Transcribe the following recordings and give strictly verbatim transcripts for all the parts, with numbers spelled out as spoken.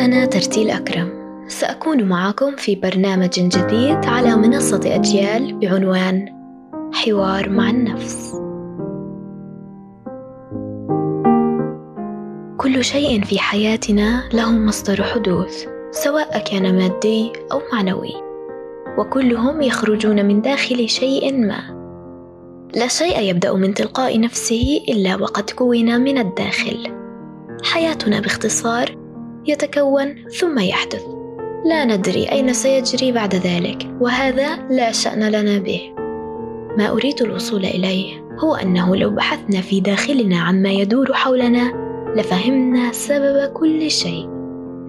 أنا ترتيل أكرم، سأكون معكم في برنامج جديد على منصة أجيال بعنوان حوار مع النفس. كل شيء في حياتنا له مصدر حدوث، سواء كان مادي أو معنوي، وكلهم يخرجون من داخل شيء ما. لا شيء يبدأ من تلقاء نفسه إلا وقد كون من الداخل. حياتنا باختصار يتكون ثم يحدث، لا ندري أين سيجري بعد ذلك، وهذا لا شأن لنا به. ما أريد الوصول إليه هو أنه لو بحثنا في داخلنا عما يدور حولنا لفهمنا سبب كل شيء.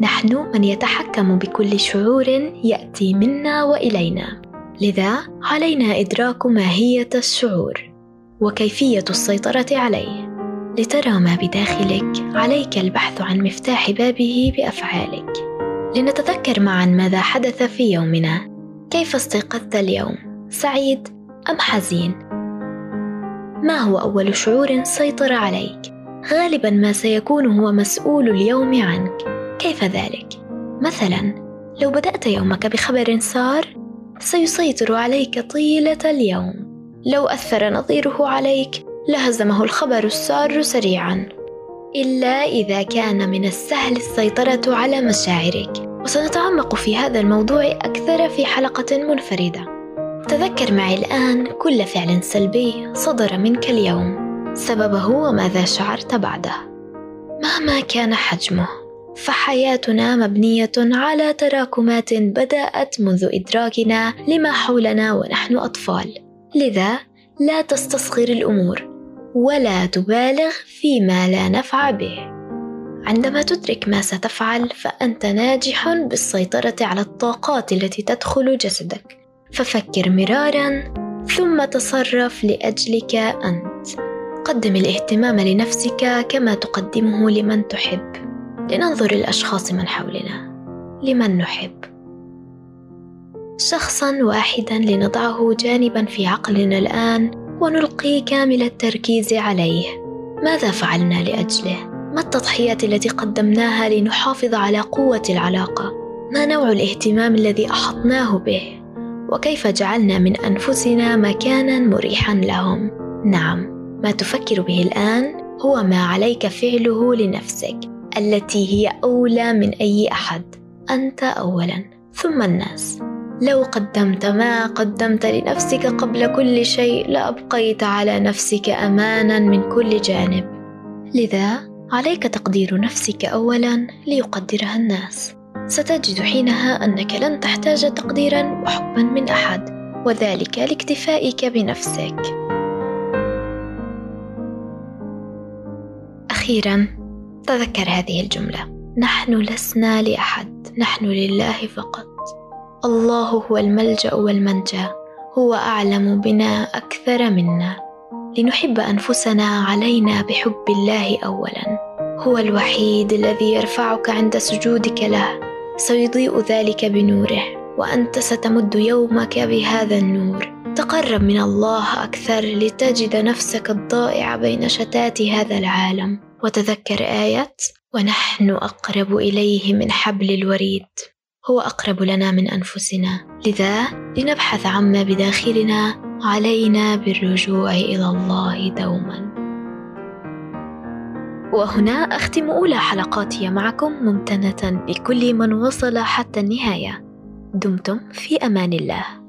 نحن من يتحكم بكل شعور يأتي منا وإلينا، لذا علينا إدراك ماهية الشعور وكيفية السيطرة عليه. لترى ما بداخلك، عليك البحث عن مفتاح بابه بأفعالك. لنتذكر معاً ماذا حدث في يومنا. كيف استيقظت اليوم؟ سعيد أم حزين؟ ما هو أول شعور سيطر عليك؟ غالباً ما سيكون هو مسؤول اليوم عنك. كيف ذلك؟ مثلاً لو بدأت يومك بخبر سار سيسيطر عليك طيلة اليوم. لو أثر نظيره عليك لهزمه الخبر السار سريعاً، إلا إذا كان من السهل السيطرة على مشاعرك. وسنتعمق في هذا الموضوع أكثر في حلقة منفردة. تذكر معي الآن كل فعل سلبي صدر منك اليوم، سببه وماذا شعرت بعده، مهما كان حجمه. فحياتنا مبنية على تراكمات بدأت منذ إدراكنا لما حولنا ونحن أطفال، لذا لا تستصغر الأمور ولا تبالغ فيما لا نفع به. عندما تدرك ما ستفعل فأنت ناجح بالسيطرة على الطاقات التي تدخل جسدك، ففكر مراراً ثم تصرف لأجلك أنت. قدم الاهتمام لنفسك كما تقدمه لمن تحب. لننظر الأشخاص من حولنا، لمن نحب. شخصاً واحداً لنضعه جانباً في عقلنا الآن ونلقي كامل التركيز عليه. ماذا فعلنا لأجله؟ ما التضحيات التي قدمناها لنحافظ على قوة العلاقة؟ ما نوع الاهتمام الذي أحطناه به؟ وكيف جعلنا من أنفسنا مكاناً مريحاً لهم؟ نعم، ما تفكر به الآن هو ما عليك فعله لنفسك، التي هي أولى من أي أحد. أنت أولاً ثم الناس. لو قدمت ما قدمت لنفسك قبل كل شيء لأبقيت على نفسك أماناً من كل جانب، لذا عليك تقدير نفسك أولاً ليقدرها الناس. ستجد حينها أنك لن تحتاج تقديراً وحباً من أحد، وذلك لاكتفائك بنفسك. أخيراً تذكر هذه الجملة: نحن لسنا لأحد، نحن لله فقط. الله هو الملجأ والمنجى، هو أعلم بنا أكثر منا. لنحب أنفسنا علينا بحب الله أولاً، هو الوحيد الذي يرفعك عند سجودك له، سيضيء ذلك بنوره، وأنت ستمد يومك بهذا النور. تقرب من الله أكثر لتجد نفسك الضائع بين شتات هذا العالم. وتذكر آية: ونحن أقرب إليه من حبل الوريد. هو أقرب لنا من أنفسنا، لذا لنبحث عما بداخلنا علينا بالرجوع إلى الله دوما. وهنا أختم أولى حلقاتي معكم، ممتنة لكل من وصل حتى النهاية. دمتم في أمان الله.